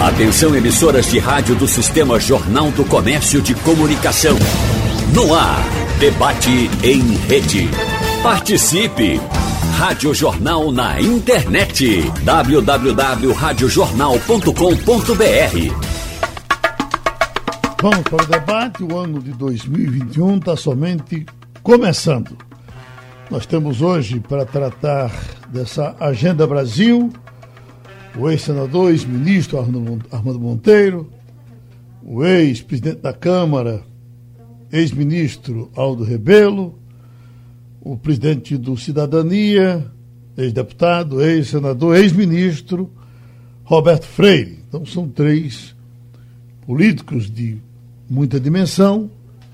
Atenção, emissoras de rádio do Sistema Jornal do Comércio de Comunicação. No ar, debate em rede. Participe! Rádio Jornal na internet. www.radiojornal.com.br. Vamos para o debate. O ano de 2021 está somente começando. Nós temos hoje para tratar dessa Agenda Brasil o ex-senador, ex-ministro Armando Monteiro, o ex-presidente da Câmara, ex-ministro Aldo Rebelo, o presidente do Cidadania, ex-deputado, ex-senador, ex-ministro Roberto Freire. Então são três políticos de muita dimensão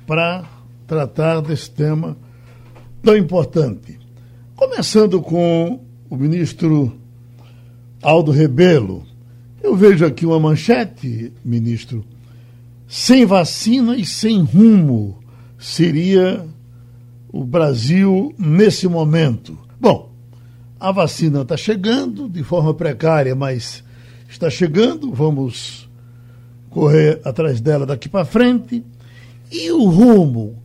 para tratar desse tema tão importante. Começando com o ministro Aldo Rebelo. Eu vejo aqui uma manchete, ministro: sem vacina e sem rumo seria o Brasil nesse momento. Bom, a vacina está chegando de forma precária, mas está chegando, vamos correr atrás dela daqui para frente. E o rumo?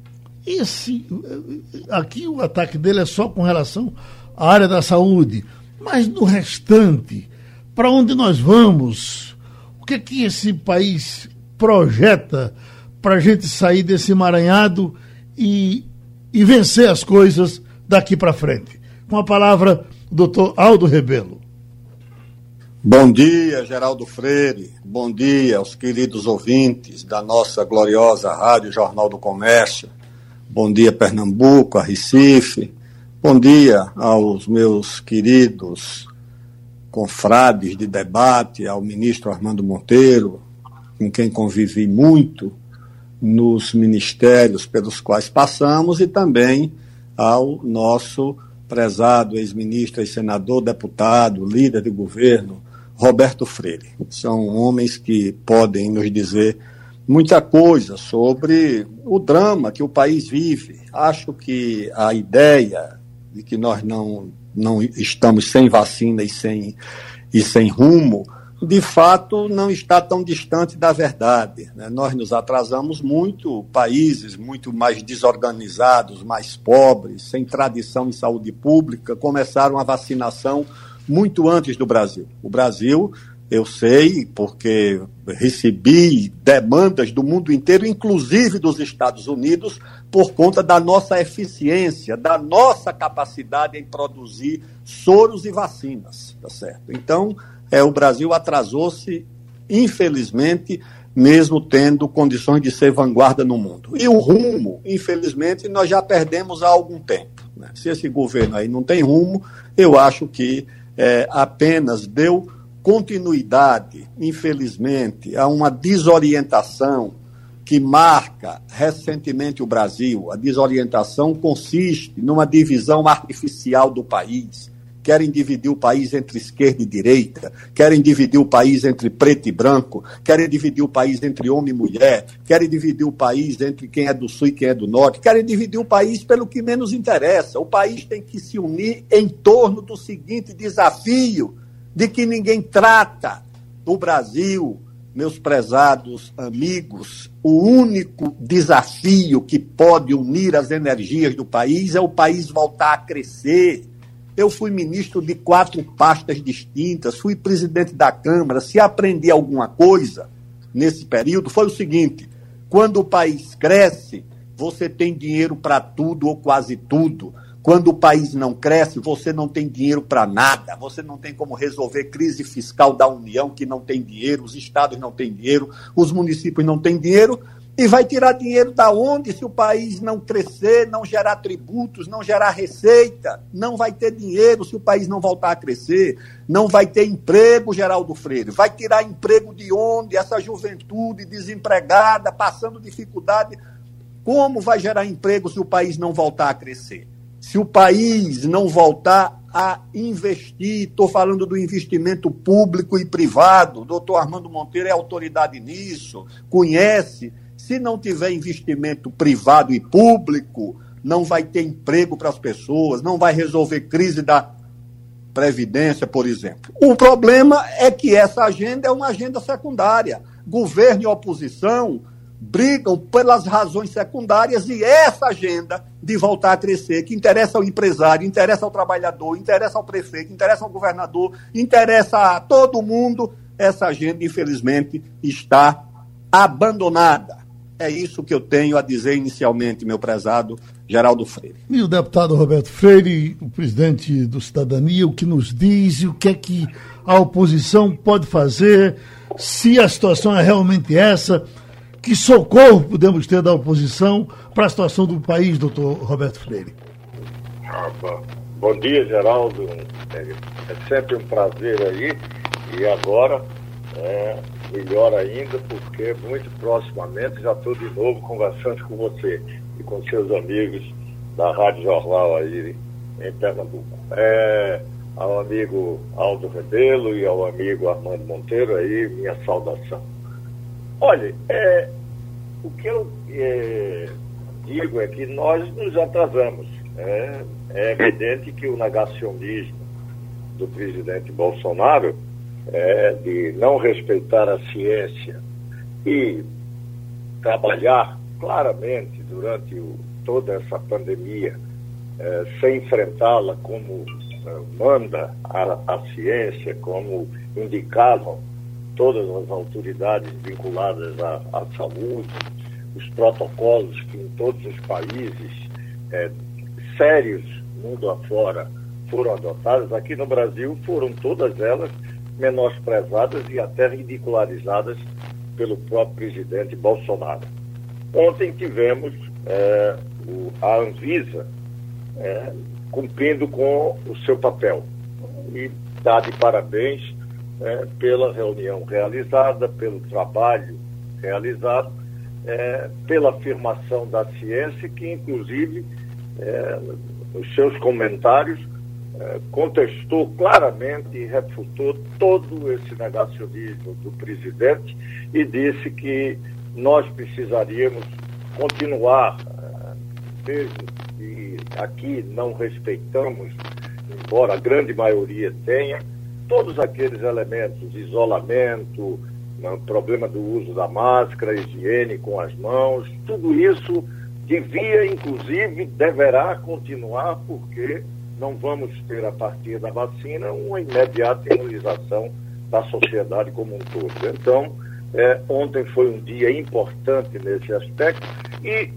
Aqui o ataque dele é só com relação à área da saúde, mas no restante, para onde nós vamos? O que é que esse país projeta para a gente sair desse emaranhado e vencer as coisas daqui para frente? Com a palavra, doutor Aldo Rebelo. Bom dia, Geraldo Freire. Bom dia aos queridos ouvintes da nossa gloriosa Rádio Jornal do Comércio. Bom dia, Pernambuco, a Recife. Bom dia aos meus queridos confrades de debate, ao ministro Armando Monteiro, com quem convivi muito nos ministérios pelos quais passamos, e também ao nosso prezado ex-ministro, ex-senador, deputado, líder de governo, Roberto Freire. São homens que podem nos dizer muita coisa sobre o drama que o país vive. Acho que a ideia de que nós não estamos sem vacina e sem rumo, de fato não está tão distante da verdade, né? Nós nos atrasamos muito, países muito mais desorganizados, mais pobres, sem tradição em saúde pública, começaram a vacinação muito antes do Brasil. O Brasil, eu sei, porque recebi demandas do mundo inteiro, inclusive dos Estados Unidos, por conta da nossa eficiência, da nossa capacidade em produzir soros e vacinas, tá certo? Então, o Brasil atrasou-se, infelizmente, mesmo tendo condições de ser vanguarda no mundo. E o rumo, infelizmente, nós já perdemos há algum tempo, né? Se esse governo aí não tem rumo, eu acho que apenas deu continuidade, infelizmente, a uma desorientação que marca recentemente o Brasil. A desorientação consiste numa divisão artificial do país. Querem dividir o país entre esquerda e direita, querem dividir o país entre preto e branco, querem dividir o país entre homem e mulher, querem dividir o país entre quem é do sul e quem é do norte, querem dividir o país pelo que menos interessa. O país tem que se unir em torno do seguinte desafio, de que ninguém trata. O Brasil, meus prezados amigos, o único desafio que pode unir as energias do país é o país voltar a crescer. Eu fui ministro de 4 pastas distintas, fui presidente da Câmara. Se aprendi alguma coisa nesse período, foi o seguinte: quando o país cresce, você tem dinheiro para tudo ou quase tudo. Quando o país não cresce, você não tem dinheiro para nada, você não tem como resolver crise fiscal da União, que não tem dinheiro, os estados não têm dinheiro, os municípios não têm dinheiro, e vai tirar dinheiro da onde se o país não crescer, não gerar tributos, não gerar receita? Não vai ter dinheiro se o país não voltar a crescer, não vai ter emprego, Geraldo Freire. Vai tirar emprego de onde? Essa juventude desempregada, passando dificuldade, como vai gerar emprego se o país não voltar a crescer? Se o país não voltar a investir, estou falando do investimento público e privado, o doutor Armando Monteiro é autoridade nisso, conhece. Se não tiver investimento privado e público, não vai ter emprego para as pessoas, não vai resolver crise da Previdência, por exemplo. O problema é que essa agenda é uma agenda secundária. Governo e oposição brigam pelas razões secundárias e essa agenda de voltar a crescer, que interessa ao empresário, interessa ao trabalhador, interessa ao prefeito, interessa ao governador, interessa a todo mundo, essa agenda, infelizmente, está abandonada. É isso que eu tenho a dizer inicialmente, meu prezado Geraldo Freire. E o deputado Roberto Freire, o presidente do Cidadania, o que nos diz e o que é que a oposição pode fazer, se a situação é realmente essa, que socorro podemos ter da oposição para a situação do país, doutor Roberto Freire? Bom dia, Geraldo. É sempre um prazer aí. E agora é melhor ainda, porque muito proximamente já estou de novo conversando com você e com seus amigos da Rádio Jornal aí em Pernambuco. Ao amigo Aldo Rebelo e ao amigo Armando Monteiro aí, minha saudação. Olha, o que eu digo é que nós nos atrasamos. É evidente que o negacionismo do presidente Bolsonaro, de não respeitar a ciência e trabalhar claramente durante toda essa pandemia, sem enfrentá-la como manda a ciência, como indicavam todas as autoridades vinculadas à saúde, os protocolos que em todos os países sérios, mundo afora, foram adotados. Aqui no Brasil foram todas elas menosprezadas e até ridicularizadas pelo próprio presidente Bolsonaro. Ontem tivemos a Anvisa cumprindo com o seu papel e dá de parabéns pela reunião realizada, pelo trabalho realizado, pela afirmação da ciência, que inclusive nos seus comentários contestou claramente e refutou todo esse negacionismo do presidente e disse que nós precisaríamos continuar, mesmo que aqui não respeitamos, embora a grande maioria tenha, todos aqueles elementos, isolamento, problema do uso da máscara, higiene com as mãos, tudo isso devia, inclusive, deverá continuar, porque não vamos ter, a partir da vacina, uma imediata imunização da sociedade como um todo. Então, ontem foi um dia importante nesse aspecto e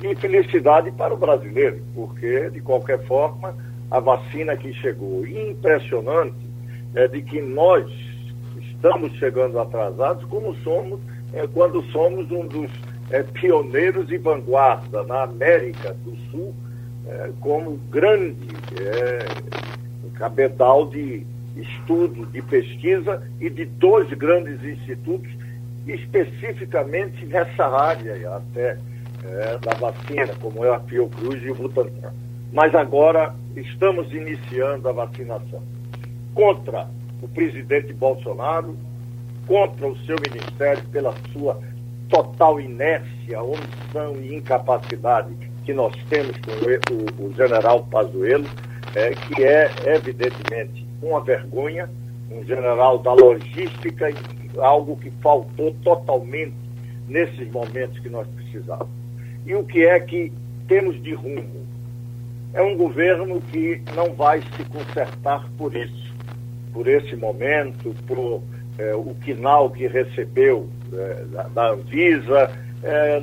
de felicidade para o brasileiro, porque, de qualquer forma, a vacina que chegou. E impressionante é de que nós estamos chegando atrasados, como somos quando somos um dos pioneiros e vanguarda na América do Sul, como grande cabedal de estudo, de pesquisa e de dois grandes institutos especificamente nessa área até da vacina, como é a Fiocruz e o Butantan. Mas agora estamos iniciando a vacinação contra o presidente Bolsonaro, contra o seu ministério pela sua total inércia, omissão e incapacidade que nós temos com o general Pazuello, que é, evidentemente, uma vergonha, um general da logística, e algo que faltou totalmente nesses momentos que nós precisávamos. E o que é que temos de rumo? É um governo que não vai se consertar por isso, por esse momento, por o quinal que recebeu da Anvisa,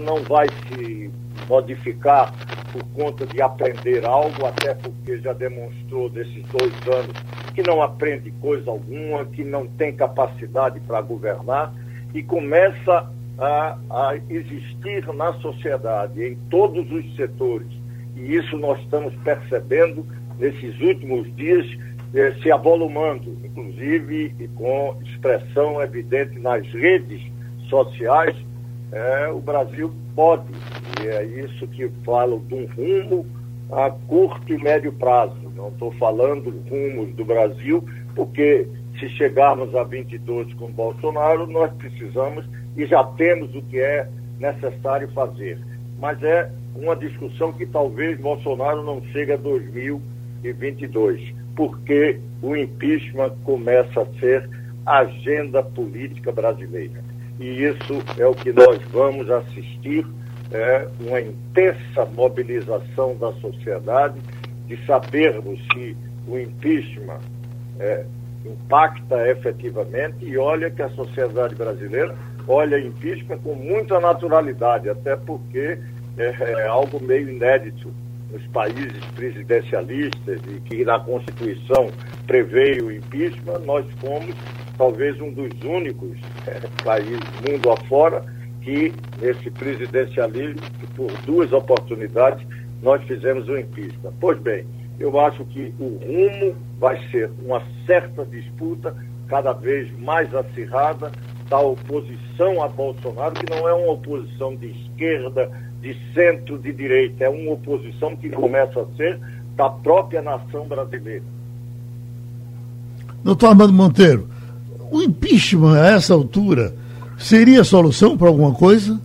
não vai se modificar por conta de aprender algo, até porque já demonstrou desses 2 anos que não aprende coisa alguma, que não tem capacidade para governar e começa a existir na sociedade, em todos os setores. E isso nós estamos percebendo nesses últimos dias, se avolumando, inclusive e com expressão evidente nas redes sociais. O Brasil pode, e é isso que falo, de um rumo a curto e médio prazo. Não estou falando rumos do Brasil, porque se chegarmos a 22 com Bolsonaro, nós precisamos e já temos o que é necessário fazer. Mas é uma discussão que talvez Bolsonaro não chegue a 2022. porque o impeachment começa a ser agenda política brasileira. E isso é o que nós vamos assistir, uma intensa mobilização da sociedade, de sabermos se o impeachment impacta efetivamente. E olha que a sociedade brasileira olha impeachment com muita naturalidade, até porque é algo meio inédito nos países presidencialistas, e que na Constituição prevê o impeachment. Nós fomos talvez um dos únicos países, mundo afora, que nesse presidencialismo, por duas oportunidades, nós fizemos o impeachment. Pois bem, eu acho que o rumo vai ser uma certa disputa cada vez mais acirrada da oposição a Bolsonaro, que não é uma oposição de esquerda, de centro, de direita, é uma oposição que começa a ser da própria nação brasileira. Doutor Armando Monteiro, o impeachment a essa altura seria solução para alguma coisa?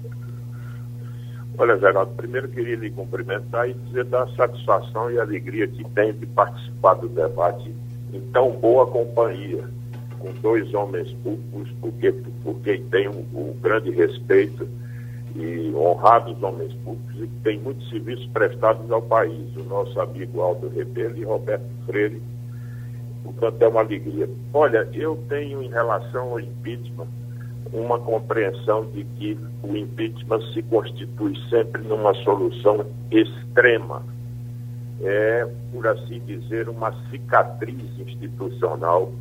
Olha, Geraldo, primeiro queria lhe cumprimentar e dizer da satisfação e alegria que tenho de participar do debate em tão boa companhia, com dois homens públicos, por quem tenho um grande respeito, e honrados homens públicos, e que têm muitos serviços prestados ao país, o nosso amigo Aldo Rebelo e Roberto Freire. Portanto, é uma alegria. Olha, eu tenho, em relação ao impeachment, uma compreensão de que o impeachment se constitui sempre numa solução extrema. É, por assim dizer, uma cicatriz institucional.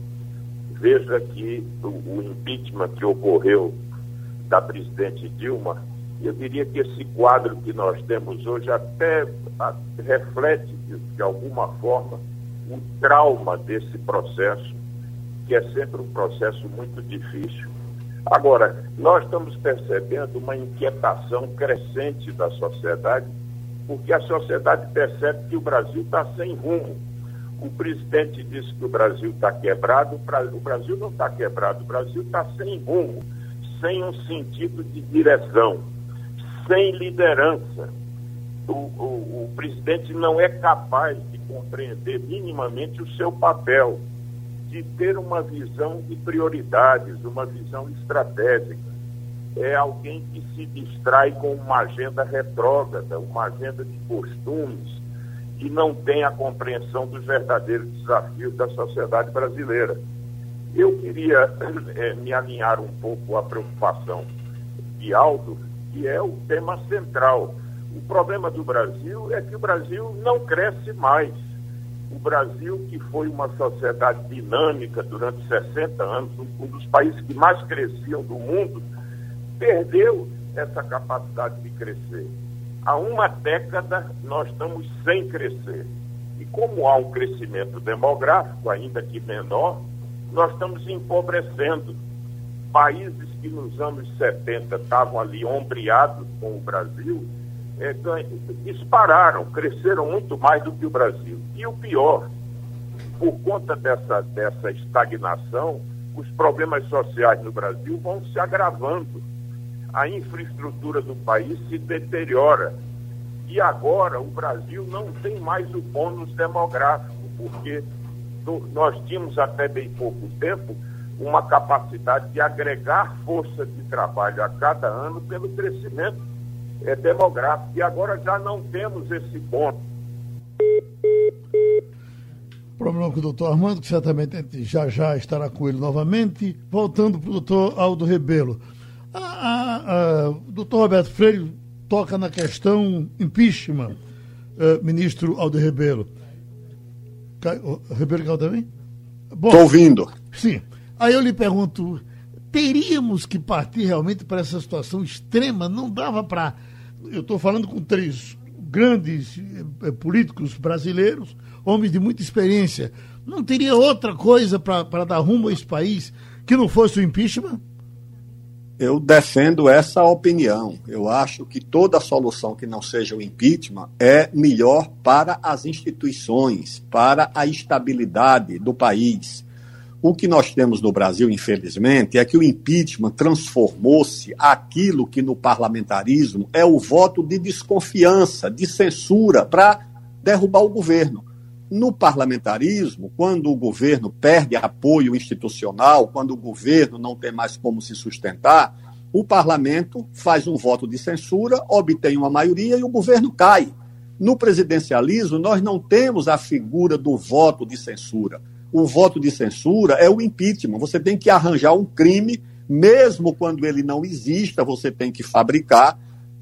Veja que o impeachment que ocorreu da presidente Dilma, eu diria que esse quadro que nós temos hoje até reflete, de alguma forma, o trauma desse processo, que é sempre um processo muito difícil. Agora, nós estamos percebendo uma inquietação crescente da sociedade, porque a sociedade percebe que o Brasil está sem rumo. O presidente disse que o Brasil está quebrado, o Brasil não está quebrado, o Brasil está sem rumo, sem um sentido de direção, sem liderança. O presidente não é capaz de compreender minimamente o seu papel, de ter uma visão de prioridades, uma visão estratégica. É alguém que se distrai com uma agenda retrógrada, uma agenda de costumes, e não tem a compreensão dos verdadeiros desafios da sociedade brasileira. Eu queria me alinhar um pouco à preocupação de Aldo, que é o tema central. O problema do Brasil é que o Brasil não cresce mais. O Brasil, que foi uma sociedade dinâmica durante 60 anos, um dos países que mais cresciam do mundo, perdeu essa capacidade de crescer. Há uma década nós estamos sem crescer. E como há um crescimento demográfico, ainda que menor, nós estamos empobrecendo. Países que nos anos 70 estavam ali ombreados com o Brasil, dispararam, cresceram muito mais do que o Brasil. E o pior, por conta dessa estagnação, os problemas sociais no Brasil vão se agravando. A infraestrutura do país se deteriora. E agora o Brasil não tem mais o bônus demográfico, porque nós tínhamos até bem pouco tempo uma capacidade de agregar força de trabalho a cada ano pelo crescimento demográfico, e agora já não temos esse ponto. O problema com o doutor Armando, que certamente já estará com ele novamente. Voltando para o doutor Aldo Rebelo, o doutor Roberto Freire toca na questão impeachment, ministro Aldo Rebelo. Rebelo também? Estou ouvindo. Sim. Aí eu lhe pergunto, teríamos que partir realmente para essa situação extrema? Não dava para... Eu estou falando com três grandes políticos brasileiros, homens de muita experiência. Não teria outra coisa para dar rumo a esse país que não fosse o impeachment? Eu defendo essa opinião. Eu acho que toda solução que não seja o impeachment é melhor para as instituições, para a estabilidade do país. O que nós temos no Brasil, infelizmente, é que o impeachment transformou-se aquilo que no parlamentarismo é o voto de desconfiança, de censura, para derrubar o governo. No parlamentarismo, quando o governo perde apoio institucional, quando o governo não tem mais como se sustentar, o parlamento faz um voto de censura, obtém uma maioria e o governo cai. No presidencialismo, nós não temos a figura do voto de censura. O voto de censura é o impeachment. Você tem que arranjar um crime, mesmo quando ele não exista, você tem que fabricar,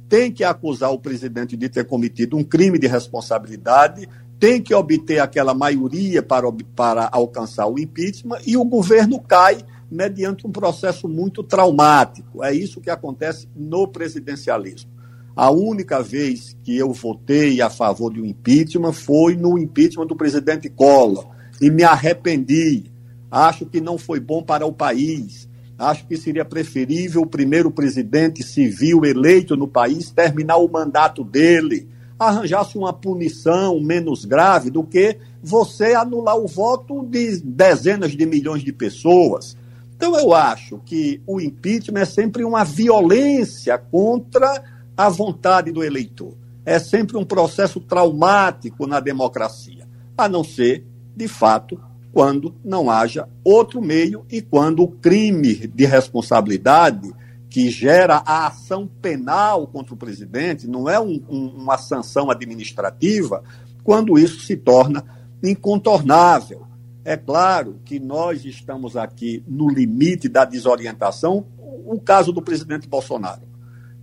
tem que acusar o presidente de ter cometido um crime de responsabilidade, tem que obter aquela maioria para alcançar o impeachment e o governo cai mediante um processo muito traumático. É isso que acontece no presidencialismo. A única vez que eu votei a favor de um impeachment foi no impeachment do presidente Collor e me arrependi. Acho que não foi bom para o país. Acho que seria preferível o primeiro presidente civil eleito no país terminar o mandato dele, arranjasse uma punição menos grave do que você anular o voto de dezenas de milhões de pessoas. Então eu acho que o impeachment é sempre uma violência contra a vontade do eleitor. É sempre um processo traumático na democracia, a não ser, de fato, quando não haja outro meio e quando o crime de responsabilidade que gera a ação penal contra o presidente, não é uma sanção administrativa, quando isso se torna incontornável. É claro que nós estamos aqui no limite da desorientação, o caso do presidente Bolsonaro.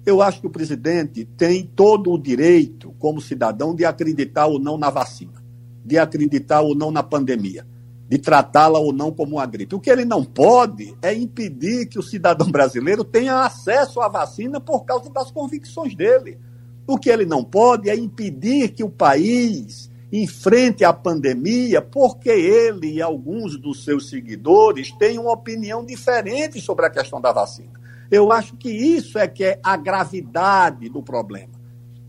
Eu acho que o presidente tem todo o direito, como cidadão, de acreditar ou não na vacina, de acreditar ou não na pandemia, de tratá-la ou não como uma gripe. O que ele não pode é impedir que o cidadão brasileiro tenha acesso à vacina por causa das convicções dele. O que ele não pode é impedir que o país enfrente a pandemia porque ele e alguns dos seus seguidores têm uma opinião diferente sobre a questão da vacina. Eu acho que isso é que é a gravidade do problema.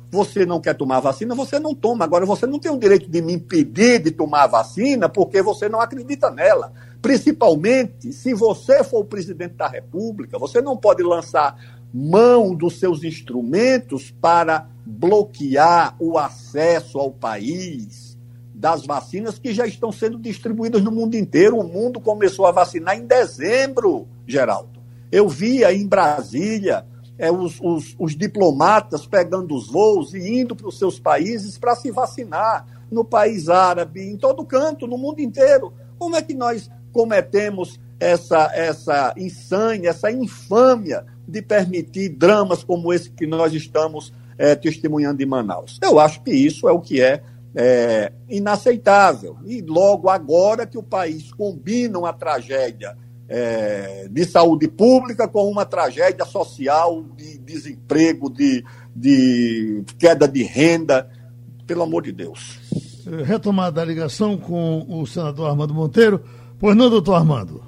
Você não quer tomar a vacina, você não toma. Agora, você não tem o direito de me impedir de tomar a vacina porque você não acredita nela. Principalmente, se você for o presidente da República, você não pode lançar mão dos seus instrumentos para bloquear o acesso ao país das vacinas que já estão sendo distribuídas no mundo inteiro. O mundo começou a vacinar em dezembro, Geraldo. Eu via em Brasília os diplomatas pegando os voos e indo para os seus países para se vacinar, no país árabe, em todo canto, no mundo inteiro. Como é que nós cometemos essa insânia, essa infâmia de permitir dramas como esse que nós estamos testemunhando em Manaus? Eu acho que isso é o que é inaceitável. E logo agora que o país combina uma tragédia de saúde pública com uma tragédia social, de desemprego, de queda de renda, pelo amor de Deus. Retomada a ligação com o senador Armando Monteiro. Pois não, doutor Armando?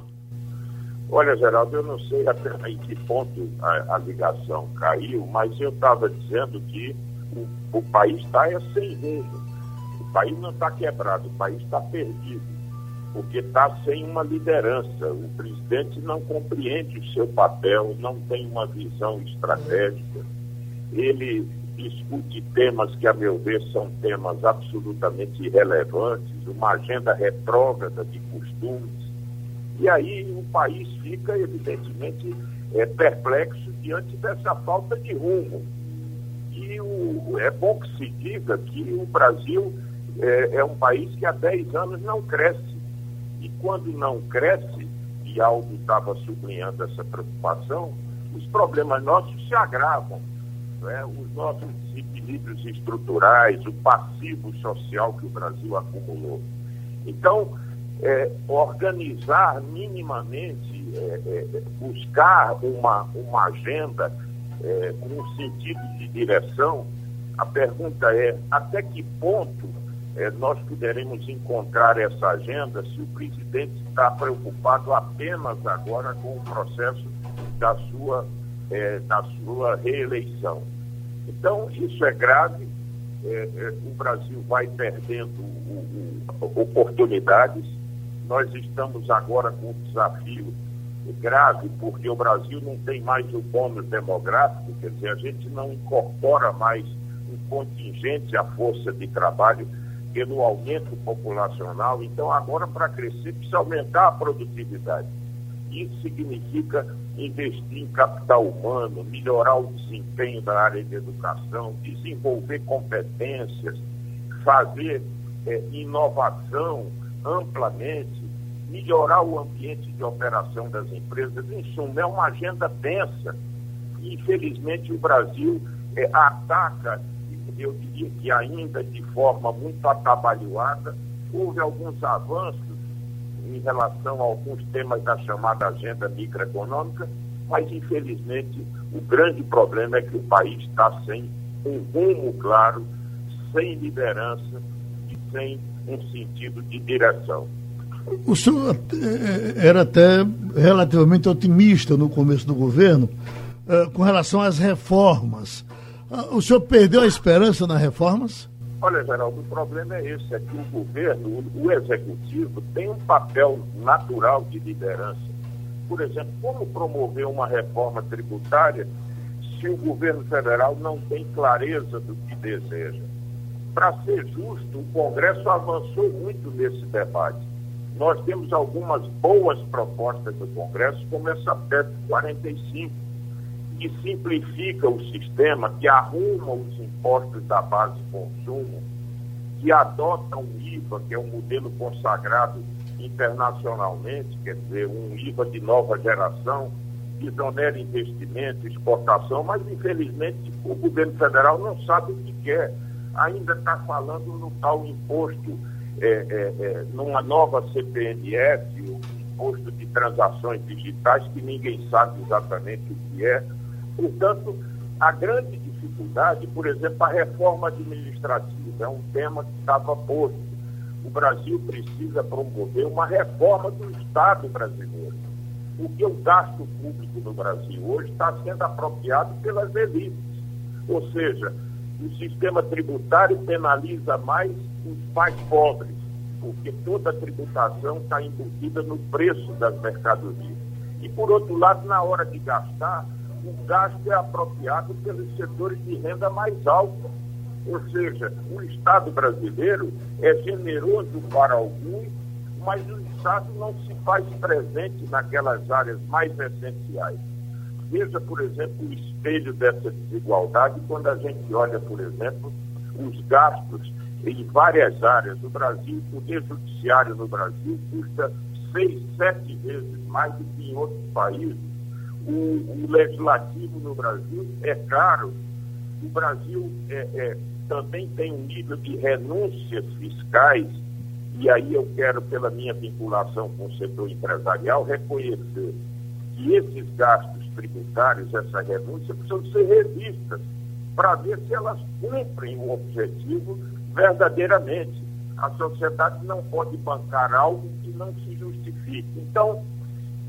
Olha, Geraldo, eu não sei até em que ponto a ligação caiu, mas eu estava dizendo que o país está sem rumo. O país não está quebrado, o país está perdido, porque está sem uma liderança. O presidente não compreende o seu papel, não tem uma visão estratégica. Ele discute temas que, a meu ver, são temas absolutamente irrelevantes, uma agenda retrógrada de costumes. E aí o país fica, evidentemente, perplexo diante dessa falta de rumo. E é bom que se diga que o Brasil é um país que há 10 anos não cresce. E quando não cresce, e Aldo estava sublinhando essa preocupação, os problemas nossos se agravam, né? Os nossos desequilíbrios estruturais, o passivo social que o Brasil acumulou. Então, organizar minimamente, buscar uma agenda com um sentido de direção, a pergunta é até que ponto nós poderemos encontrar essa agenda se o presidente está preocupado apenas agora com o processo da sua reeleição. Então, isso é grave. O Brasil vai perdendo oportunidades. Nós estamos agora com um desafio grave, porque o Brasil não tem mais o bônus demográfico, quer dizer, a gente não incorpora mais um contingente à força de trabalho pelo aumento populacional. Então, agora, para crescer, precisa aumentar a produtividade. Isso significa investir em capital humano, melhorar o desempenho da área de educação, desenvolver competências, fazer inovação amplamente, melhorar o ambiente de operação das empresas. Em suma, é uma agenda densa. Infelizmente, o Brasil ataca, eu diria que ainda de forma muito atabalhoada. Houve alguns avanços em relação a alguns temas da chamada agenda microeconômica, mas, infelizmente, o grande problema é que o país está sem um rumo claro, sem liderança e sem um sentido de direção. O senhor era até relativamente otimista no começo do governo com relação às reformas. O senhor perdeu a esperança nas reformas? Olha, Geraldo, o problema é esse, é que o governo, o executivo, tem um papel natural de liderança. Por exemplo, como promover uma reforma tributária se o governo federal não tem clareza do que deseja? Para ser justo, o Congresso avançou muito nesse debate. Nós temos algumas boas propostas do Congresso, como essa PEC 45, que simplifica o sistema, que arruma os impostos da base de consumo, que adota um IVA, que é um modelo consagrado internacionalmente, quer dizer, um IVA de nova geração, que exonera investimento, exportação, mas, infelizmente, o governo federal não sabe o que quer. Ainda está falando no tal imposto, numa nova CPMF, o imposto de transações digitais, que ninguém sabe exatamente o que é. Portanto, a grande dificuldade, por exemplo, a reforma administrativa, é um tema que estava posto. O Brasil precisa promover uma reforma do Estado brasileiro. Porque o gasto público no Brasil hoje está sendo apropriado pelas elites. Ou seja, o sistema tributário penaliza mais os mais pobres, porque toda a tributação está embutida no preço das mercadorias. E, por outro lado, na hora de gastar, o gasto é apropriado pelos setores de renda mais alta. Ou seja, o Estado brasileiro é generoso para alguns, mas o Estado não se faz presente naquelas áreas mais essenciais. Veja, por exemplo, o espelho dessa desigualdade quando a gente olha, por exemplo, os gastos em várias áreas do Brasil. O poder judiciário no Brasil custa 6, 7 vezes mais do que em outros países. O legislativo no Brasil é caro. O Brasil também tem um nível de renúncias fiscais, e aí eu quero, pela minha vinculação com o setor empresarial, reconhecer que esses gastos tributários, essa renúncia, precisam ser revistas para ver se elas cumprem o objetivo verdadeiramente. A sociedade não pode bancar algo que não se justifique. Então,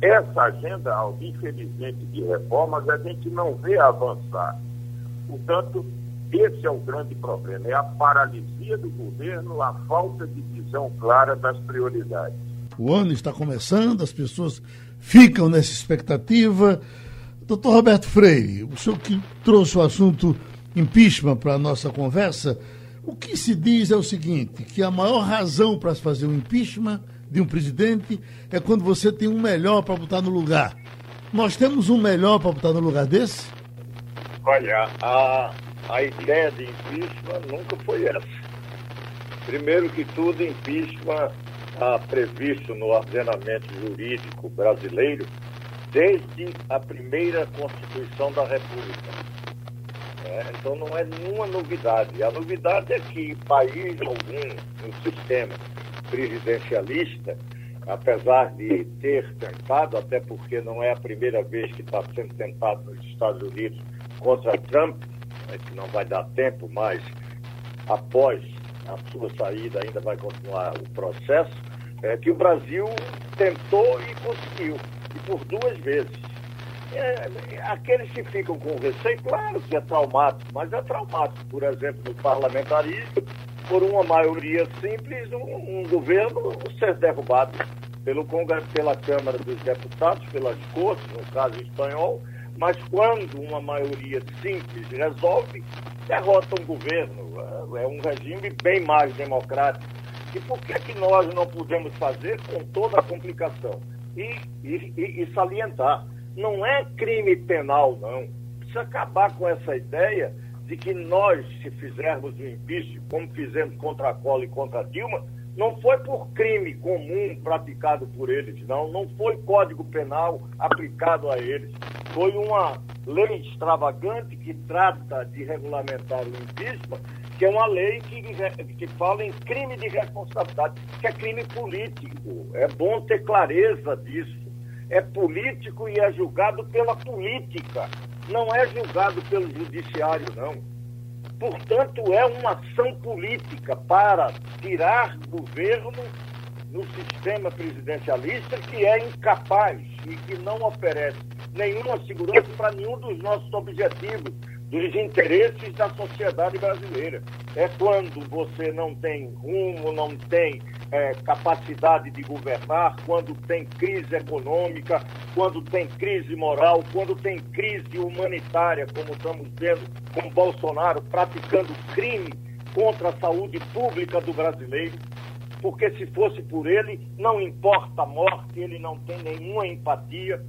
essa agenda, infelizmente, de reformas, a gente não vê avançar. Portanto, esse é o grande problema, é a paralisia do governo, a falta de visão clara das prioridades. O ano está começando, as pessoas ficam nessa expectativa. Doutor Roberto Freire, o senhor que trouxe o assunto impeachment para a nossa conversa, o que se diz é o seguinte, que a maior razão para se fazer um impeachment de um presidente é quando você tem um melhor para botar no lugar. Nós temos um melhor para botar no lugar desse? Olha, a ideia de impeachment nunca foi essa. Primeiro que tudo, impeachment está previsto no ordenamento jurídico brasileiro desde a primeira Constituição da República. Então não é nenhuma novidade. A novidade é que país algum, no sistema presidencialista, apesar de ter tentado, até porque não é a primeira vez que está sendo tentado nos Estados Unidos contra Trump, que não vai dar tempo, mas após a sua saída ainda vai continuar o processo, que o Brasil tentou e conseguiu, e por duas vezes. Aqueles que ficam com receio, claro que é traumático, mas é traumático, por exemplo, no parlamentarismo, por uma maioria simples, um governo ser derrubado pela Câmara dos Deputados, pelas Cortes, no caso espanhol, Mas quando uma maioria simples resolve, derrota um governo. É um regime bem mais democrático. E por que é que nós não podemos fazer com toda a complicação? E salientar, não é crime penal, não. Precisa acabar com essa ideia de que nós, se fizermos o impeachment, como fizemos contra a Collor e contra a Dilma, não foi por crime comum praticado por eles, não. Não foi código penal aplicado a eles. Foi uma lei extravagante que trata de regulamentar o impeachment, que é uma lei que fala em crime de responsabilidade, que é crime político. É bom ter clareza disso. É político e é julgado pela política. Não é julgado pelo judiciário, não. Portanto, é uma ação política para tirar governo no sistema presidencialista que é incapaz e que não oferece nenhuma segurança para nenhum dos nossos objetivos, dos interesses da sociedade brasileira. É quando você não tem rumo, não tem capacidade de governar, quando tem crise econômica, quando tem crise moral, quando tem crise humanitária, como estamos vendo com Bolsonaro, praticando crime contra a saúde pública do brasileiro, porque se fosse por ele, não importa a morte, ele não tem nenhuma empatia.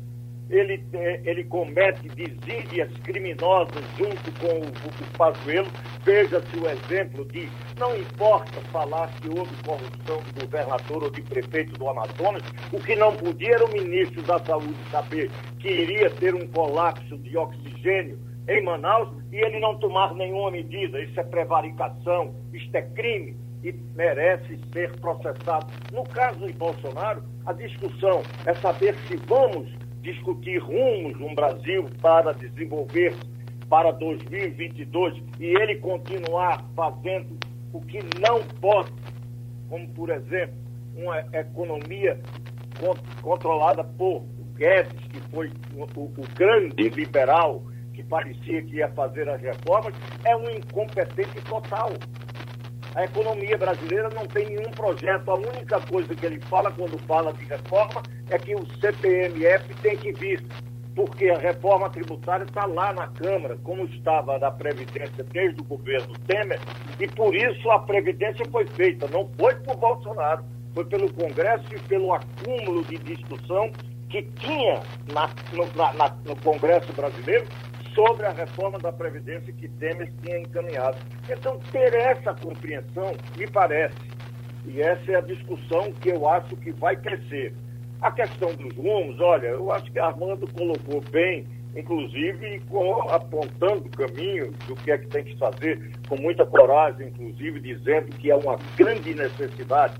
Ele comete desídias criminosas junto com o Pazuello. Veja-se o exemplo de, não importa falar que houve corrupção de governador ou de prefeito do Amazonas, o que não podia era o ministro da Saúde saber que iria ter um colapso de oxigênio em Manaus e ele não tomar nenhuma medida. Isso é prevaricação, isto é crime e merece ser processado. No caso de Bolsonaro, a discussão é saber se vamos discutir rumos no Brasil para desenvolver para 2022 e ele continuar fazendo o que não pode, como, por exemplo, uma economia controlada por Guedes, que foi o grande liberal que parecia que ia fazer as reformas, é um incompetente total. A economia brasileira não tem nenhum projeto. A única coisa que ele fala quando fala de reforma é que o CPMF tem que vir, porque a reforma tributária está lá na Câmara, como estava da Previdência desde o governo Temer, e por isso a Previdência foi feita, não foi por Bolsonaro, foi pelo Congresso e pelo acúmulo de discussão que tinha no Congresso brasileiro sobre a reforma da Previdência que Temer tinha encaminhado. Então, ter essa compreensão, me parece, e essa é a discussão que eu acho que vai crescer. A questão dos rumos, olha, eu acho que Armando colocou bem, inclusive apontando o caminho do que é que tem que fazer, com muita coragem, inclusive, dizendo que é uma grande necessidade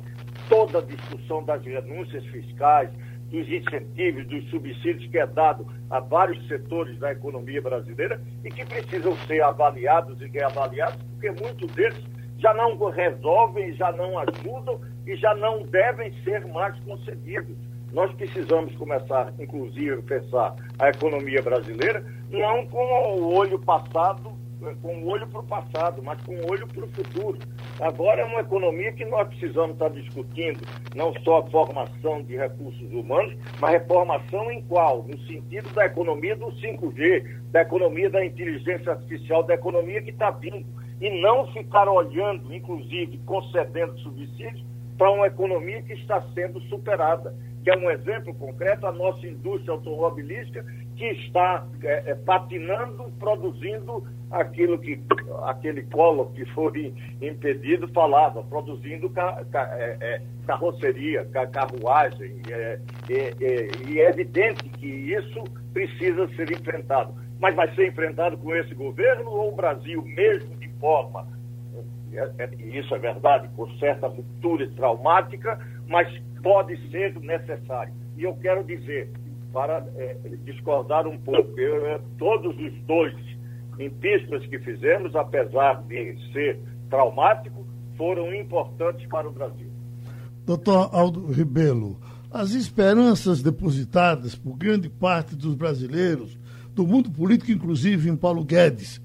toda a discussão das renúncias fiscais, dos incentivos, dos subsídios que é dado a vários setores da economia brasileira e que precisam ser avaliados e reavaliados, porque muitos deles já não resolvem, já não ajudam e já não devem ser mais concedidos. Nós precisamos começar, inclusive, a pensar a economia brasileira não com o olho passado, com o olho para o passado, mas com o olho para o futuro. Agora é uma economia que nós precisamos estar discutindo, não só a formação de recursos humanos, mas a formação em qual? No sentido da economia do 5G, da economia da inteligência artificial, da economia que está vindo, e não ficar olhando, inclusive, concedendo subsídios para uma economia que está sendo superada, que é um exemplo concreto, a nossa indústria automobilística, que está patinando, produzindo aquilo que aquele Collor que foi impedido falava, produzindo carroceria, carruagem. E é evidente que isso precisa ser enfrentado. Mas vai ser enfrentado com esse governo ou o Brasil mesmo de forma, e isso é verdade, por certa ruptura traumática, mas pode ser necessário. E eu quero dizer, para discordar um pouco, todos os dois impeachments que fizemos, apesar de ser traumático, foram importantes para o Brasil. Doutor Aldo Rebelo, as esperanças depositadas por grande parte dos brasileiros, do mundo político, inclusive em Paulo Guedes,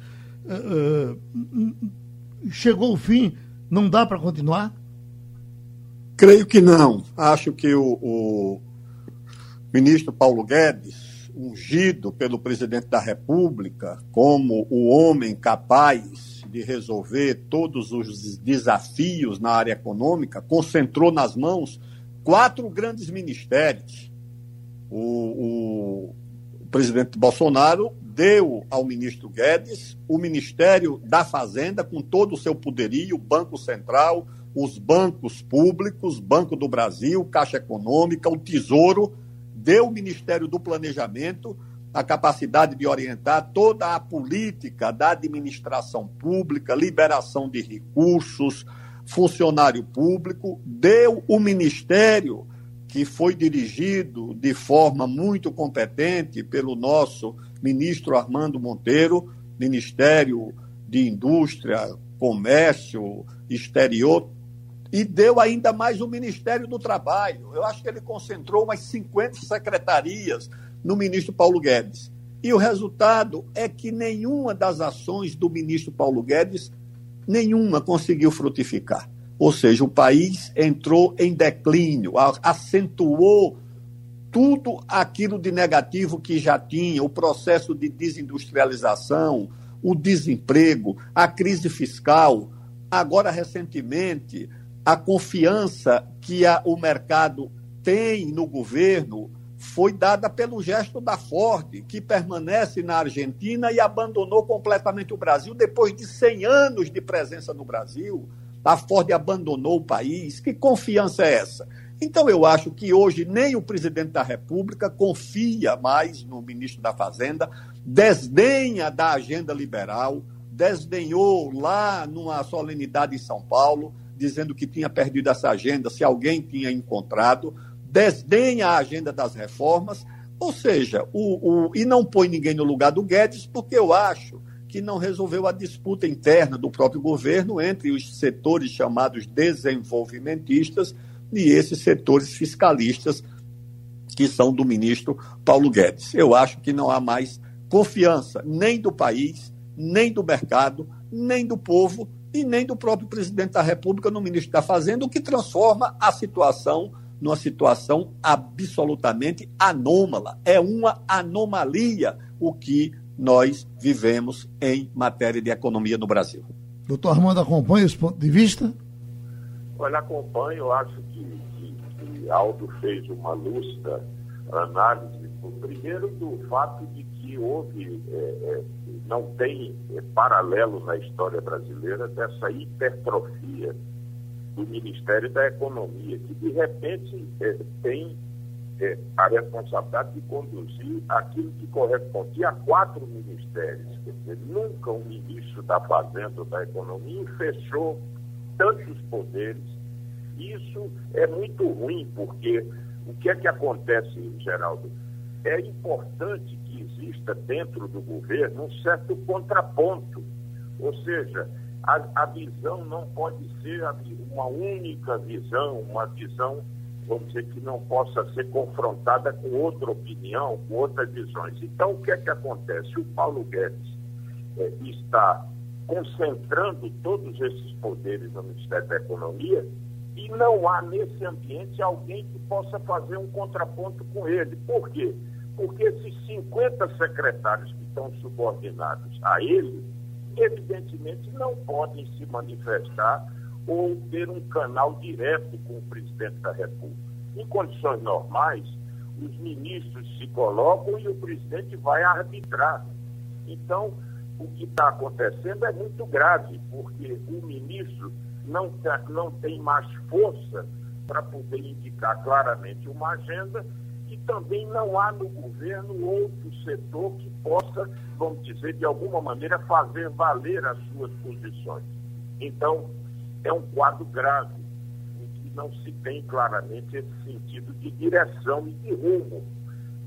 chegou o fim, não dá para continuar? Creio que não. Acho que o ministro Paulo Guedes ungido pelo presidente da República como o homem capaz de resolver todos os desafios na área econômica, concentrou nas mãos 4 grandes ministérios. O presidente Bolsonaro deu ao ministro Guedes o Ministério da Fazenda, com todo o seu poderio, o Banco Central, os bancos públicos, Banco do Brasil, Caixa Econômica, o Tesouro, deu o Ministério do Planejamento a capacidade de orientar toda a política da administração pública, liberação de recursos, funcionário público, deu o Ministério que foi dirigido de forma muito competente pelo nosso ministro Armando Monteiro, Ministério de Indústria, Comércio, Exterior, e deu ainda mais o Ministério do Trabalho. Eu acho que ele concentrou umas 50 secretarias no ministro Paulo Guedes. E o resultado é que nenhuma das ações do ministro Paulo Guedes, nenhuma conseguiu frutificar. Ou seja, o país entrou em declínio, acentuou tudo aquilo de negativo que já tinha, o processo de desindustrialização, o desemprego, a crise fiscal, agora recentemente a confiança que o mercado tem no governo foi dada pelo gesto da Ford, que permanece na Argentina e abandonou completamente o Brasil depois de 100 anos de presença no Brasil. A Ford abandonou o país. Que confiança é essa? Então, eu acho que hoje nem o presidente da República confia mais no ministro da Fazenda, desdenha da agenda liberal, desdenhou lá numa solenidade em São Paulo, dizendo que tinha perdido essa agenda, se alguém tinha encontrado, desdenha a agenda das reformas, ou seja, e não põe ninguém no lugar do Guedes, porque eu acho que não resolveu a disputa interna do próprio governo entre os setores chamados desenvolvimentistas e esses setores fiscalistas que são do ministro Paulo Guedes. Eu acho que não há mais confiança nem do país, nem do mercado, nem do povo e nem do próprio presidente da República no ministro da Fazenda, o que transforma a situação numa situação absolutamente anômala. É uma anomalia o que nós vivemos em matéria de economia no Brasil. Doutor Armando, acompanha esse ponto de vista? Olha, acompanho. Eu acho que Aldo fez uma lúcida análise, primeiro do fato de que houve, não tem paralelo na história brasileira dessa hipertrofia do Ministério da Economia, que de repente tem a responsabilidade de conduzir aquilo que correspondia a 4 ministérios. Quer dizer, nunca um ministro da Fazenda ou da Economia fechou tantos poderes. Isso é muito ruim, porque o que é que acontece, Geraldo? É importante que exista dentro do governo um certo contraponto, ou seja, a visão não pode ser uma única visão, uma visão, vamos dizer, que não possa ser confrontada com outra opinião, com outras visões. Então, o que é que acontece? O Paulo Guedes está concentrando todos esses poderes no Ministério da Economia e não há nesse ambiente alguém que possa fazer um contraponto com ele. Por quê? Porque esses 50 secretários que estão subordinados a ele, evidentemente, não podem se manifestar ou ter um canal direto com o presidente da República. Em condições normais, os ministros se colocam e o presidente vai arbitrar. Então, o que está acontecendo é muito grave, porque o ministro não tem mais força para poder indicar claramente uma agenda, e também não há no governo outro setor que possa, vamos dizer, de alguma maneira, fazer valer as suas posições. Então, é um quadro grave, em que não se tem claramente esse sentido de direção e de rumo.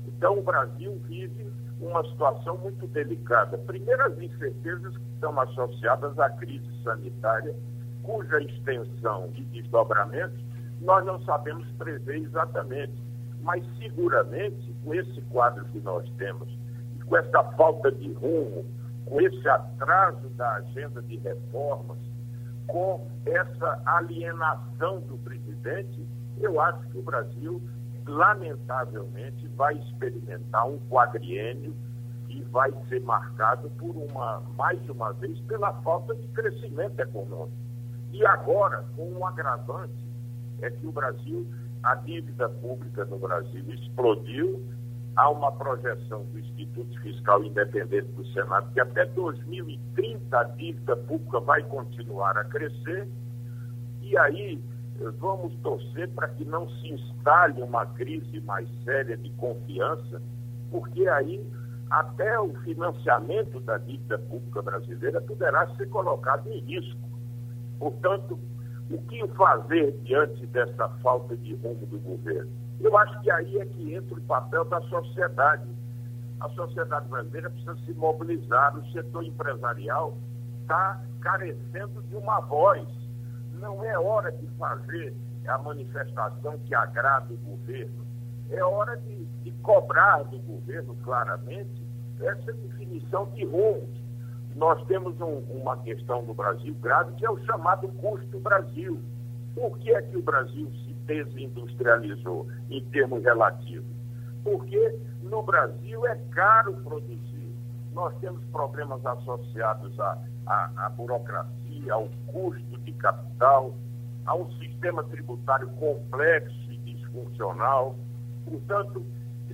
Então, o Brasil vive uma situação muito delicada. Primeiro, as incertezas que estão associadas à crise sanitária, cuja extensão e desdobramento nós não sabemos prever exatamente. Mas, seguramente, com esse quadro que nós temos, e com essa falta de rumo, com esse atraso da agenda de reformas, com essa alienação do presidente, eu acho que o Brasil lamentavelmente, vai experimentar um quadriênio que vai ser marcado por mais uma vez pela falta de crescimento econômico. E agora, com um agravante, é que o Brasil, a dívida pública no Brasil explodiu. Há uma projeção do Instituto Fiscal Independente do Senado que até 2030 a dívida pública vai continuar a crescer. E aí vamos torcer para que não se instale uma crise mais séria de confiança, porque aí até o financiamento da dívida pública brasileira poderá ser colocado em risco. Portanto, o que fazer diante dessa falta de rumo do governo? Eu acho que aí é que entra o papel da sociedade. A sociedade brasileira precisa se mobilizar. O setor empresarial está carecendo de uma voz. Não é hora de fazer a manifestação que agrada o governo. É hora de cobrar do governo, claramente, essa definição de rumos. Nós temos uma questão no Brasil grave, que é o chamado custo Brasil. Por que é que o Brasil se desindustrializou em termos relativos? Porque no Brasil é caro produzir. Nós temos problemas associados à burocracia, ao custo de capital, a um sistema tributário complexo e disfuncional. Portanto,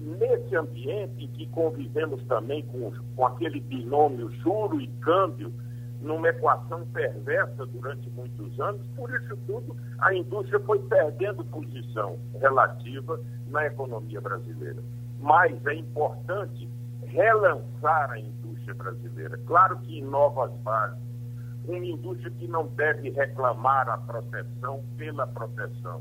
nesse ambiente em que convivemos também com aquele binômio juro e câmbio, numa equação perversa durante muitos anos, por isso tudo, a indústria foi perdendo posição relativa na economia brasileira. Mas é importante relançar a indústria brasileira. Claro que em novas bases, uma indústria que não deve reclamar a proteção pela proteção,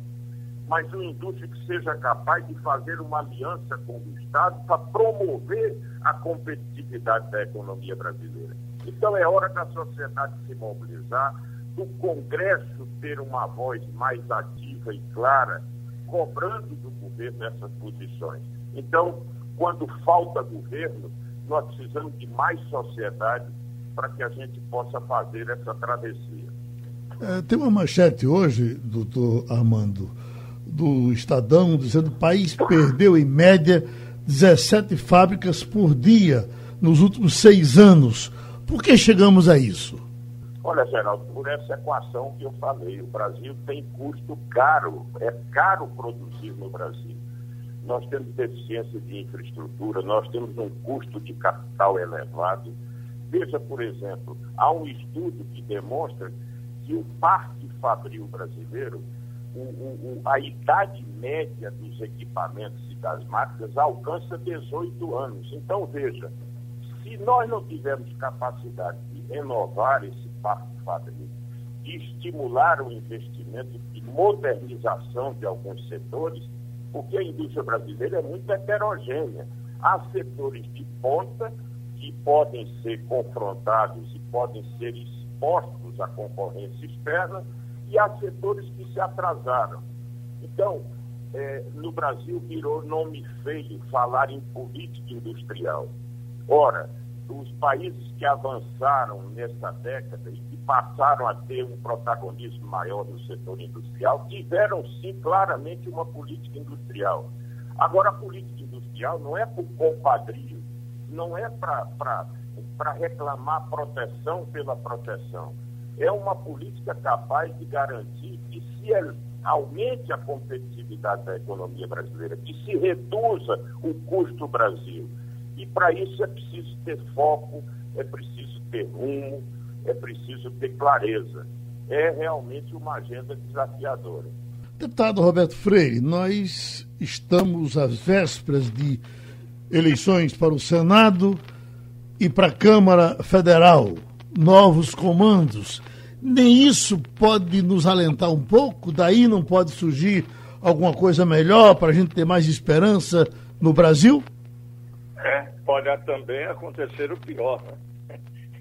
mas uma indústria que seja capaz de fazer uma aliança com o Estado para promover a competitividade da economia brasileira. Então é hora da sociedade se mobilizar, do Congresso ter uma voz mais ativa e clara, cobrando do governo essas posições. Então, quando falta governo, nós precisamos de mais sociedade para que a gente possa fazer essa travessia. Tem uma manchete hoje, doutor Armando, do Estadão, dizendo que o país perdeu, em média, 17 fábricas por dia nos últimos 6 anos. Por que chegamos a isso? Olha, Geraldo, por essa equação que eu falei, o Brasil tem custo caro, é caro produzir no Brasil. Nós temos deficiência de infraestrutura, nós temos um custo de capital elevado. Veja, por exemplo, há um estudo que demonstra que o parque fabril brasileiro, a idade média dos equipamentos e das máquinas alcança 18 anos. Então, veja, se nós não tivermos capacidade de renovar esse parque fabril, de estimular o investimento de modernização de alguns setores, porque a indústria brasileira é muito heterogênea. Há setores de ponta que podem ser confrontados e podem ser expostos à concorrência externa, e há setores que se atrasaram. Então, no Brasil virou nome feio falar em política industrial. Ora, os países que avançaram nessa década e que passaram a ter um protagonismo maior no setor industrial tiveram, sim, claramente uma política industrial. Agora, a política industrial não é por compadrio, não é para reclamar proteção pela proteção. É uma política capaz de garantir que se aumente a competitividade da economia brasileira, que se reduza o custo Brasil. E para isso é preciso ter foco, é preciso ter rumo, é preciso ter clareza. É realmente uma agenda desafiadora. Deputado Roberto Freire, nós estamos às vésperas de eleições para o Senado e para a Câmara Federal. Novos comandos, nem isso pode nos alentar um pouco? Daí não pode surgir alguma coisa melhor para a gente ter mais esperança no Brasil? Pode também acontecer o pior, né?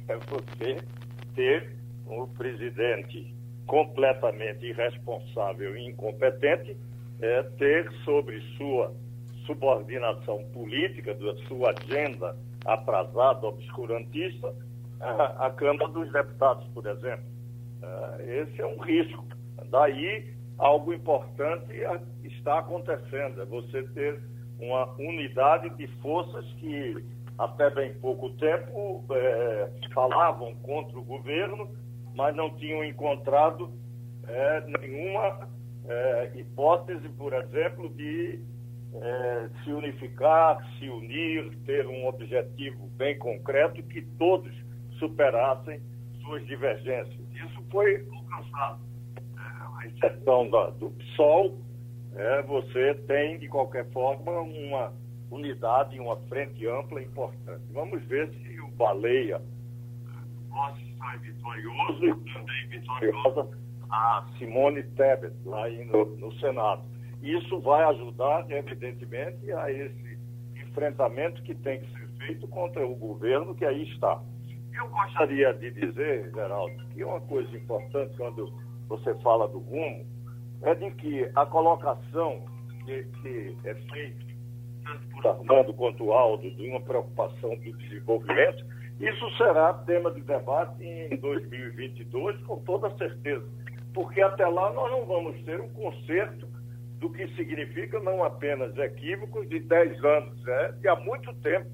É você ter um presidente completamente irresponsável e incompetente, ter sobre sua subordinação política, da sua agenda atrasada, obscurantista, a Câmara dos Deputados, por exemplo. Esse é um risco. Daí, algo importante está acontecendo, é você ter uma unidade de forças que até bem pouco tempo falavam contra o governo, mas não tinham encontrado nenhuma hipótese, por exemplo, de se unificar, se unir, ter um objetivo bem concreto que todos superassem suas divergências. Isso foi alcançado. A exceção do PSOL, você tem, de qualquer forma, uma unidade, uma frente ampla importante. Vamos ver se o Baleia Rossi sai vitorioso e também vitoriosa a Simone Tebet, lá aí no Senado. Isso vai ajudar, evidentemente, a esse enfrentamento que tem que ser feito contra o governo que aí está. Eu gostaria de dizer, Geraldo, que uma coisa importante quando você fala do rumo é de que a colocação que é feita tanto por Armando quanto Aldo de uma preocupação do desenvolvimento, isso será tema de debate em 2022, com toda certeza, porque até lá nós não vamos ter um conserto do que significa não apenas equívocos de 10 anos, de há muito tempo.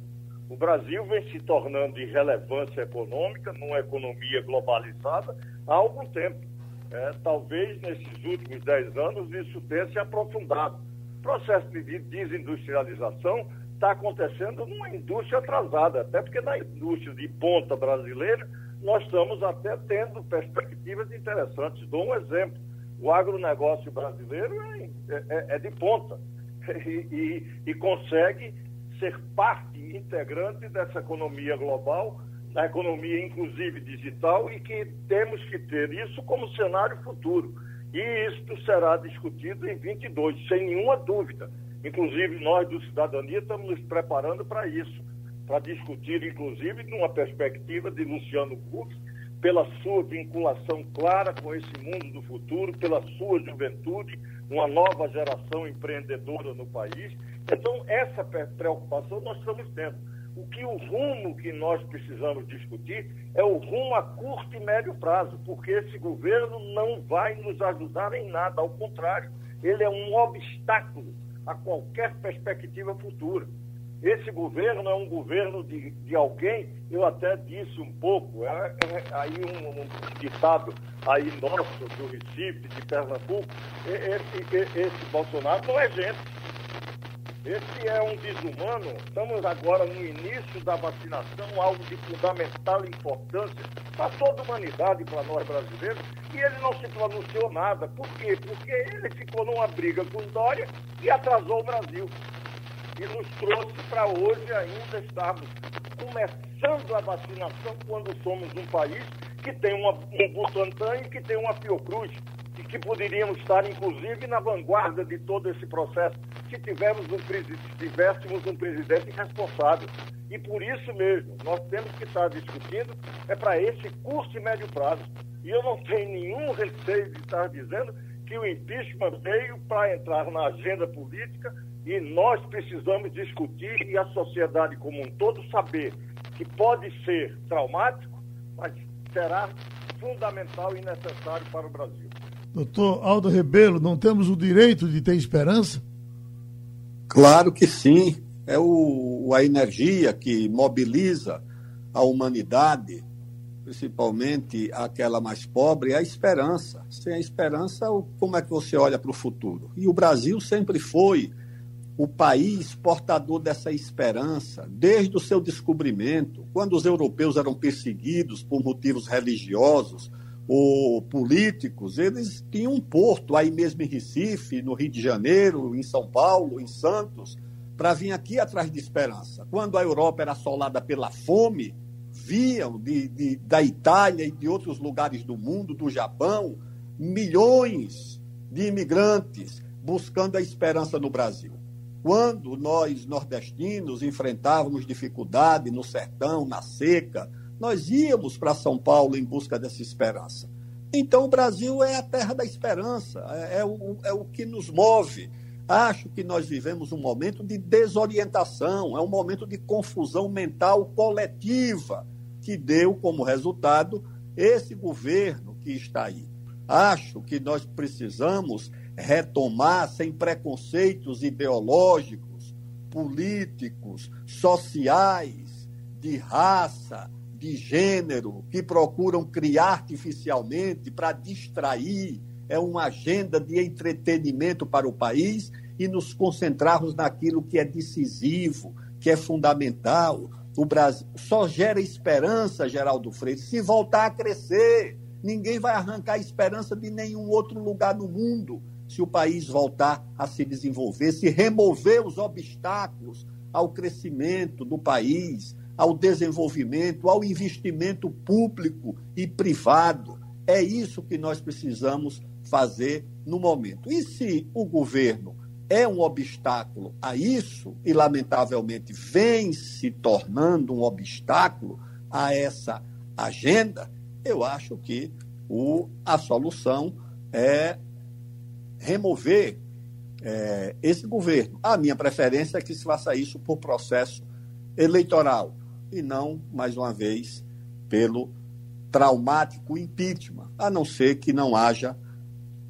O Brasil vem se tornando de relevância econômica, numa economia globalizada, há algum tempo. Talvez nesses últimos 10 anos isso tenha se aprofundado. O processo de desindustrialização está acontecendo numa indústria atrasada, até porque na indústria de ponta brasileira nós estamos até tendo perspectivas interessantes. Dou um exemplo. O agronegócio brasileiro é de ponta e consegue ser parte integrante dessa economia global, da economia inclusive digital, e que temos que ter isso como cenário futuro. E isso será discutido em 2022, sem nenhuma dúvida. Inclusive nós do Cidadania estamos nos preparando para isso, para discutir inclusive numa perspectiva de Luciano Huck, pela sua vinculação clara com esse mundo do futuro, pela sua juventude, uma nova geração empreendedora no país. Então, essa preocupação nós estamos tendo. O rumo que nós precisamos discutir é o rumo a curto e médio prazo, porque esse governo não vai nos ajudar em nada, ao contrário, ele é um obstáculo a qualquer perspectiva futura. Esse governo é um governo de alguém, eu até disse um pouco, aí um ditado aí nosso, do Recife, de Pernambuco, esse Bolsonaro não é gente. Esse é um desumano. Estamos agora no início da vacinação, algo de fundamental importância para toda a humanidade, para nós brasileiros, e ele não se pronunciou nada. Por quê? Porque ele ficou numa briga com Dória e atrasou o Brasil. E nos trouxe para hoje ainda estarmos começando a vacinação quando somos um país que tem um Butantan e que tem uma Fiocruz, e que poderíamos estar, inclusive, na vanguarda de todo esse processo se tivéssemos um presidente responsável. E por isso mesmo, nós temos que estar discutindo para esse curto e médio prazo. E eu não tenho nenhum receio de estar dizendo que o impeachment veio para entrar na agenda política. E nós precisamos discutir e a sociedade como um todo saber que pode ser traumático, mas será fundamental e necessário para o Brasil. Doutor Aldo Rebelo, não temos o direito de ter esperança? Claro que sim. É a energia que mobiliza a humanidade, principalmente aquela mais pobre, é a esperança. Sem a esperança, como é que você olha para o futuro? E o Brasil sempre foi o país portador dessa esperança, desde o seu descobrimento, quando os europeus eram perseguidos por motivos religiosos ou políticos, eles tinham um porto aí mesmo em Recife, no Rio de Janeiro, em São Paulo, em Santos, para vir aqui atrás de esperança. Quando a Europa era assolada pela fome, viam da Itália e de outros lugares do mundo, do Japão, milhões de imigrantes buscando a esperança no Brasil. Quando nós, nordestinos, enfrentávamos dificuldade no sertão, na seca, nós íamos para São Paulo em busca dessa esperança. Então, o Brasil é a terra da esperança, é o que nos move. Acho que nós vivemos um momento de desorientação, é um momento de confusão mental coletiva, que deu como resultado esse governo que está aí. Acho que nós precisamos retomar sem preconceitos ideológicos, políticos, sociais, de raça, de gênero, que procuram criar artificialmente para distrair. É uma agenda de entretenimento para o país e nos concentrarmos naquilo que é decisivo, que é fundamental. O Brasil só gera esperança, Geraldo Freire, se voltar a crescer. Ninguém vai arrancar esperança de nenhum outro lugar do mundo se o país voltar a se desenvolver, se remover os obstáculos ao crescimento do país, ao desenvolvimento, ao investimento público e privado. É isso que nós precisamos fazer no momento. E se o governo é um obstáculo a isso, e lamentavelmente vem se tornando um obstáculo a essa agenda, eu acho que a solução é remover esse governo. A minha preferência é que se faça isso por processo eleitoral e não, mais uma vez, pelo traumático impeachment, a não ser que não haja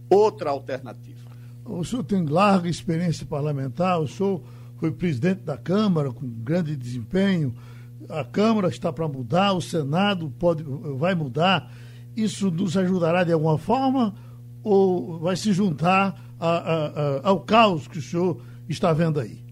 outra alternativa. O senhor tem larga experiência parlamentar, o senhor foi presidente da Câmara com grande desempenho, a Câmara está para mudar, o Senado vai mudar, isso nos ajudará de alguma forma ou vai se juntar ao caos que o senhor está vendo aí?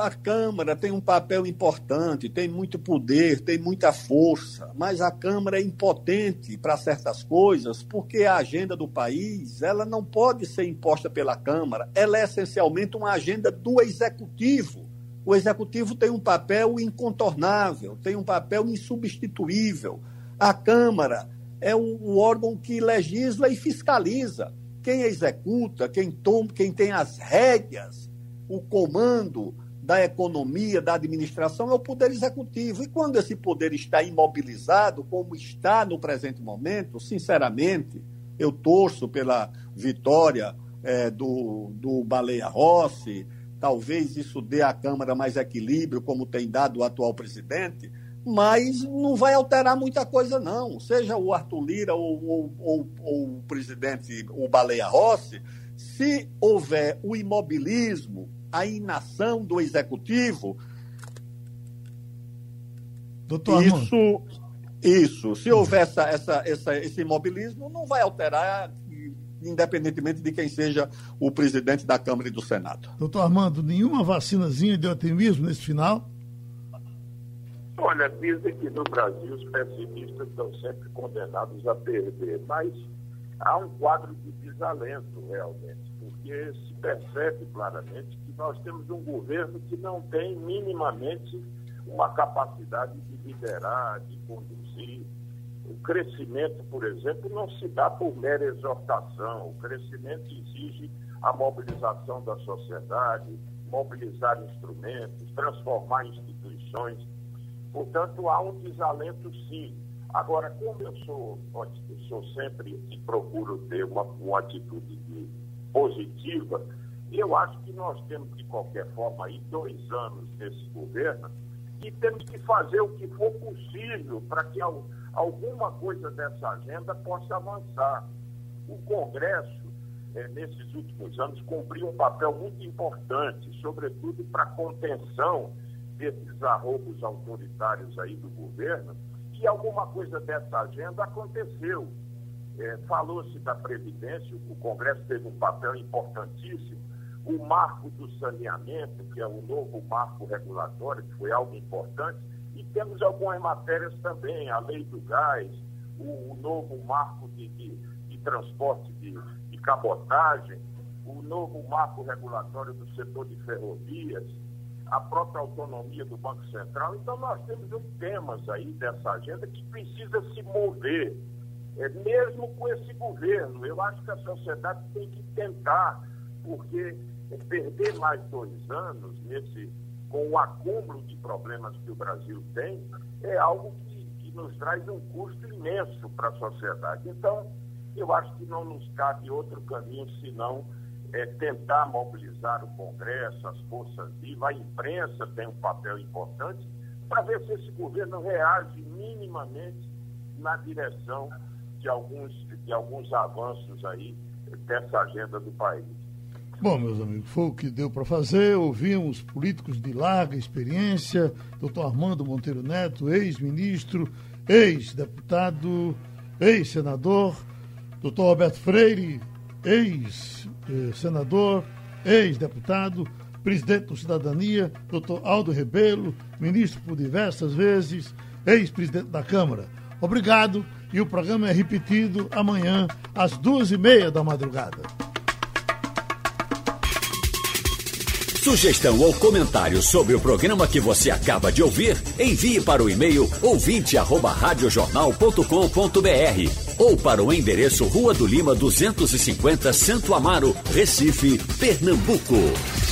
A Câmara tem um papel importante, tem muito poder, tem muita força, mas a Câmara é impotente para certas coisas, porque a agenda do país, ela não pode ser imposta pela Câmara, ela é essencialmente uma agenda do Executivo. O Executivo tem um papel incontornável, tem um papel insubstituível. A Câmara é o órgão que legisla e fiscaliza. Quem executa, quem tem as rédeas, o comando da economia, da administração, é o poder executivo. E quando esse poder está imobilizado, como está no presente momento, sinceramente, eu torço pela vitória do Baleia Rossi, talvez isso dê à Câmara mais equilíbrio, como tem dado o atual presidente, mas não vai alterar muita coisa, não. Seja o Arthur Lira ou o presidente, o Baleia Rossi, se houver o imobilismo, a inação do Executivo, doutor, isso, se houver esse imobilismo, não vai alterar, independentemente de quem seja o presidente da Câmara e do Senado. Doutor Armando, nenhuma vacinazinha de otimismo nesse final? Olha, dizem que no Brasil os pessimistas estão sempre condenados a perder, mas há um quadro de desalento realmente, porque se percebe claramente que nós temos um governo que não tem minimamente uma capacidade de liderar, de conduzir. O crescimento, por exemplo, não se dá por mera exortação. O crescimento exige a mobilização da sociedade, mobilizar instrumentos, transformar instituições. Portanto, há um desalento, sim. Agora, como eu sou sempre que procuro ter uma atitude positiva, eu acho que nós temos, de qualquer forma, aí 2 anos nesse governo e temos que fazer o que for possível para que alguma coisa dessa agenda possa avançar. O Congresso, nesses últimos anos, cumpriu um papel muito importante, sobretudo para a contenção desses arroubos autoritários aí do governo. E alguma coisa dessa agenda aconteceu. Falou-se da Previdência, o Congresso teve um papel importantíssimo. O marco do saneamento, que é o novo marco regulatório, que foi algo importante. E temos algumas matérias também, a lei do gás, o novo marco de transporte de cabotagem, o novo marco regulatório do setor de ferrovias, a própria autonomia do Banco Central. Então, nós temos temas aí dessa agenda que precisa se mover, mesmo com esse governo. Eu acho que a sociedade tem que tentar, porque perder mais 2 anos com o acúmulo de problemas que o Brasil tem é algo que nos traz um custo imenso para a sociedade. Então, eu acho que não nos cabe outro caminho senão tentar mobilizar o Congresso, as forças vivas, a imprensa tem um papel importante para ver se esse governo reage minimamente na direção de alguns avanços aí dessa agenda do país. Bom, meus amigos, foi o que deu para fazer. Ouvimos políticos de larga experiência, doutor Armando Monteiro Neto, ex-ministro, ex-deputado, ex-senador, doutor Roberto Freire, ex-senador, ex-deputado, presidente do Cidadania, doutor Aldo Rebelo, ministro por diversas vezes, ex-presidente da Câmara. Obrigado, e o programa é repetido amanhã às 2:30 da madrugada. Sugestão ou comentário sobre o programa que você acaba de ouvir, envie para o e-mail ouvinte@radiojornal.com.br ou para o endereço Rua do Lima 250, Santo Amaro, Recife, Pernambuco.